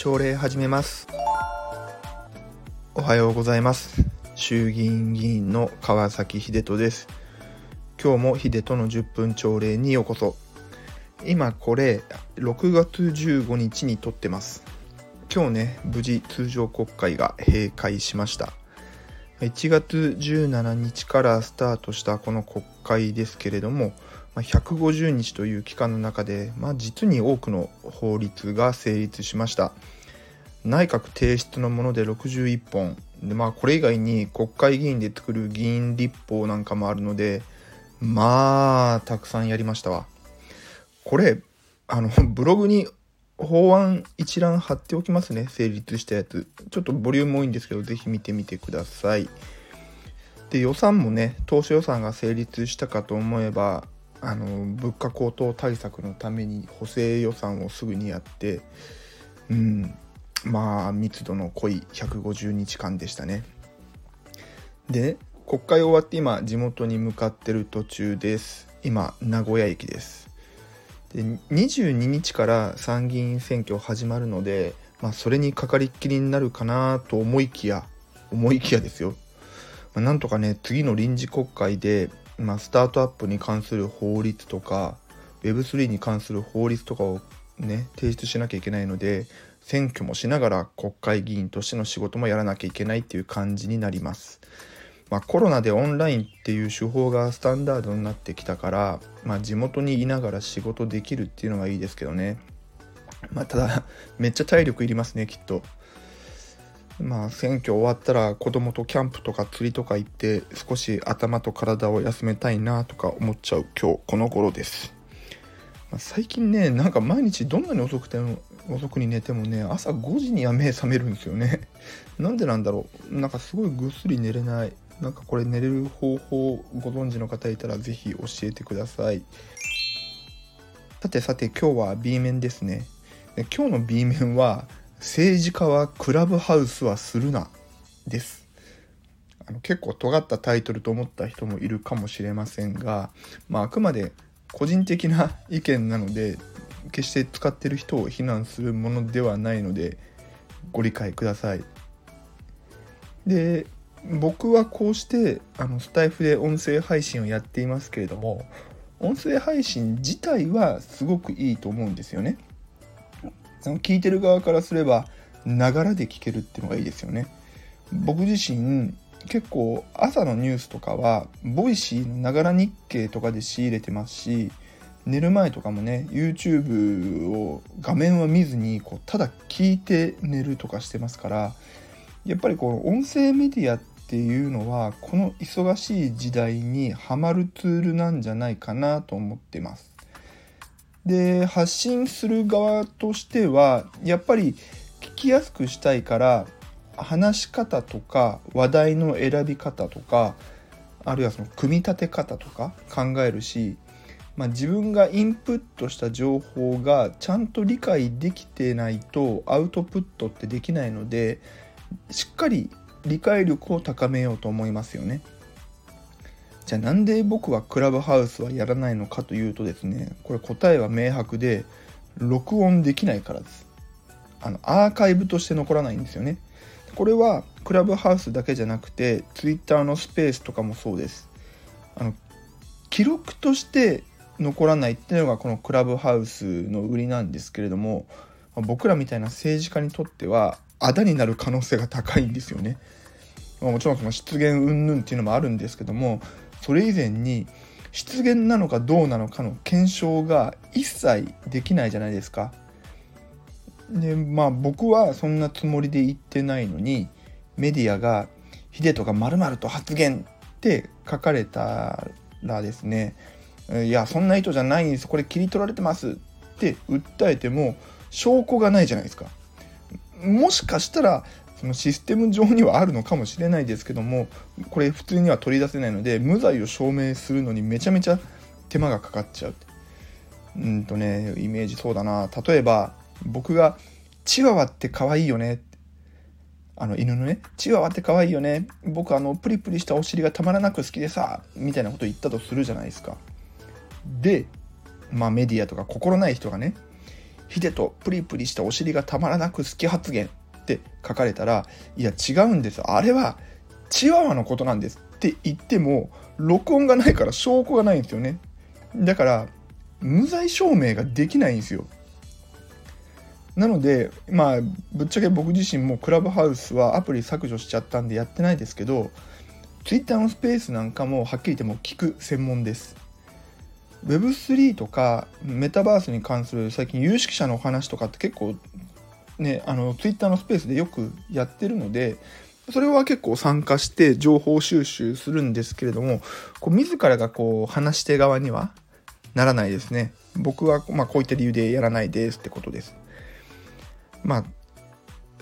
朝礼始めます。おはようございます。衆議院議員の川崎秀人です。今日も秀人の10分朝礼にようこそ。今これ6月15日に撮ってます。今日ね、無事通常国会が閉会しました。1月17日からスタートしたこの国会ですけれども、150日という期間の中で、実に多くの法律が成立しました。内閣提出のもので61本で、これ以外に国会議員で作る議員立法なんかもあるので、たくさんやりましたわ。これブログに法案一覧貼っておきますね。成立したやつ、ちょっとボリューム多いんですけど、ぜひ見てみてください。で、予算もね、当初予算が成立したかと思えば、物価高騰対策のために補正予算をすぐにやって、密度の濃い150日間でしたね。で、国会終わって今地元に向かってる途中です。今名古屋駅です。で、22日から参議院選挙始まるので、それにかかりっきりになるかなと思いきやですよ、なんとかね、次の臨時国会で、スタートアップに関する法律とか Web3 に関する法律とかをね、提出しなきゃいけないので、選挙もしながら国会議員としての仕事もやらなきゃいけないっていう感じになります。コロナでオンラインっていう手法がスタンダードになってきたから、地元にいながら仕事できるっていうのがいいですけどね。ただめっちゃ体力いりますね、きっと。選挙終わったら子供とキャンプとか釣りとか行って少し頭と体を休めたいなとか思っちゃう今日この頃です。最近ね、なんか毎日どんなに遅くに寝てもね、朝5時には目覚めるんですよね。なんでなんだろう。なんかすごいぐっすり寝れない。なんかこれ寝れる方法ご存知の方いたらぜひ教えてください。さて今日は B 面ですね。で、今日の B 面は政治家はクラブハウスはするなです。結構尖ったタイトルと思った人もいるかもしれませんが、あくまで個人的な意見なので、決して使ってる人を非難するものではないのでご理解ください。で、僕はこうしてスタイフで音声配信をやっていますけれども、音声配信自体はすごくいいと思うんですよね。聞いてる側からすればながらで聞けるっていうのがいいですよね。僕自身結構朝のニュースとかはボイシーのながら日経とかで仕入れてますし、寝る前とかもね、 YouTube を画面は見ずにただ聞いて寝るとかしてますから、やっぱり音声メディアっていうのはこの忙しい時代にハマるツールなんじゃないかなと思ってます。で、発信する側としてはやっぱり聞きやすくしたいから、話し方とか話題の選び方とか、あるいはその組み立て方とか考えるし、自分がインプットした情報がちゃんと理解できてないとアウトプットってできないので、しっかり理解力を高めようと思いますよね。じゃあなんで僕はクラブハウスはやらないのかというとですね、これ答えは明白で、録音できないからです。アーカイブとして残らないんですよね。これはクラブハウスだけじゃなくて、ツイッターのスペースとかもそうです。記録として残らないっていうのがこのクラブハウスの売りなんですけれども、僕らみたいな政治家にとってはあだになる可能性が高いんですよね。もちろんその失言云々っていうのもあるんですけども、それ以前に失言なのかどうなのかの検証が一切できないじゃないですか。で、僕はそんなつもりで言ってないのに、メディアが秀人が〇〇と発言って書かれたらですね、いやそんな意図じゃないんです、これ切り取られてますって訴えても証拠がないじゃないですか。もしかしたらそのシステム上にはあるのかもしれないですけども、これ普通には取り出せないので、無罪を証明するのにめちゃめちゃ手間がかかっちゃう。イメージそうだな。例えば僕がチワワって可愛いよね、犬のね、チワワって可愛いよね、僕プリプリしたお尻がたまらなく好きでさみたいなこと言ったとするじゃないですか。で、メディアとか心ない人がね、ヒデとプリプリしたお尻がたまらなく好き発言って書かれたら、いや違うんです、あれはチワワのことなんですって言っても録音がないから証拠がないんですよね。だから無罪証明ができないんですよ。なのでぶっちゃけ僕自身もクラブハウスはアプリ削除しちゃったんでやってないですけど、Twitter のスペースなんかもはっきり言っても聞く専門です。 Web3 とかメタバースに関する最近有識者のお話とかって結構ね、Twitter のスペースでよくやってるので、それは結構参加して情報収集するんですけれども、こう自らがこう話し手側にはならないですね。僕はこういった理由でやらないですってことです。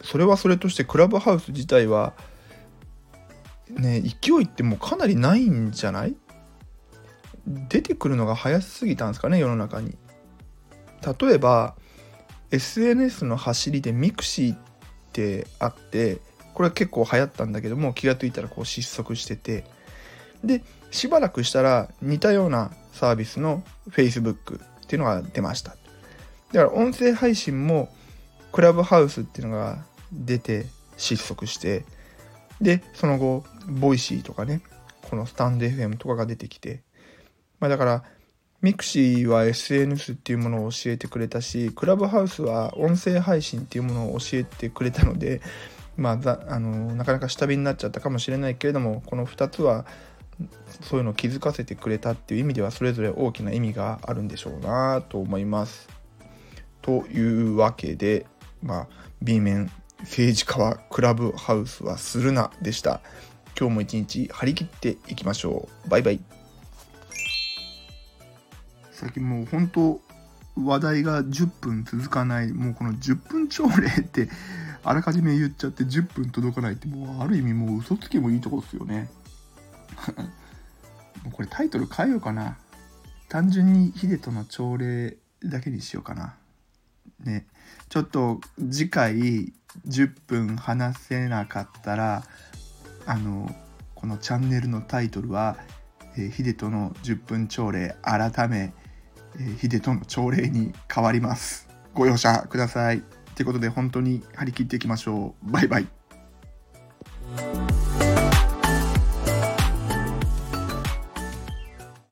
それはそれとしてクラブハウス自体はね、勢いってもうかなりないんじゃない？出てくるのが早すぎたんですかね、世の中に。例えば SNS の走りでミクシーってあって、これは結構流行ったんだけども、気がついたらこう失速してて、でしばらくしたら似たようなサービスの Facebook っていうのが出ました。だから音声配信もクラブハウスっていうのが出て失速して、でその後ボイシーとかね、このスタンド FM とかが出てきて、だからミクシーは SNS っていうものを教えてくれたし、クラブハウスは音声配信っていうものを教えてくれたので、なかなか下火になっちゃったかもしれないけれども、この2つはそういうのを気づかせてくれたっていう意味ではそれぞれ大きな意味があるんでしょうなと思います。というわけでB 面政治家はクラブハウスはするなでした。今日も一日張り切っていきましょう。バイバイ。最近もう本当話題が10分続かない、もうこの10分朝礼ってあらかじめ言っちゃって10分届かないって、もうある意味もう嘘つきもいいとこですよねもうこれタイトル変えようかな。単純にヒデとの朝礼だけにしようかなね。ちょっと次回10分話せなかったらこのチャンネルのタイトルはヒデとの10分朝礼改めヒデとの朝礼に変わります。ご容赦ください。ということで本当に張り切っていきましょう。バイバイ。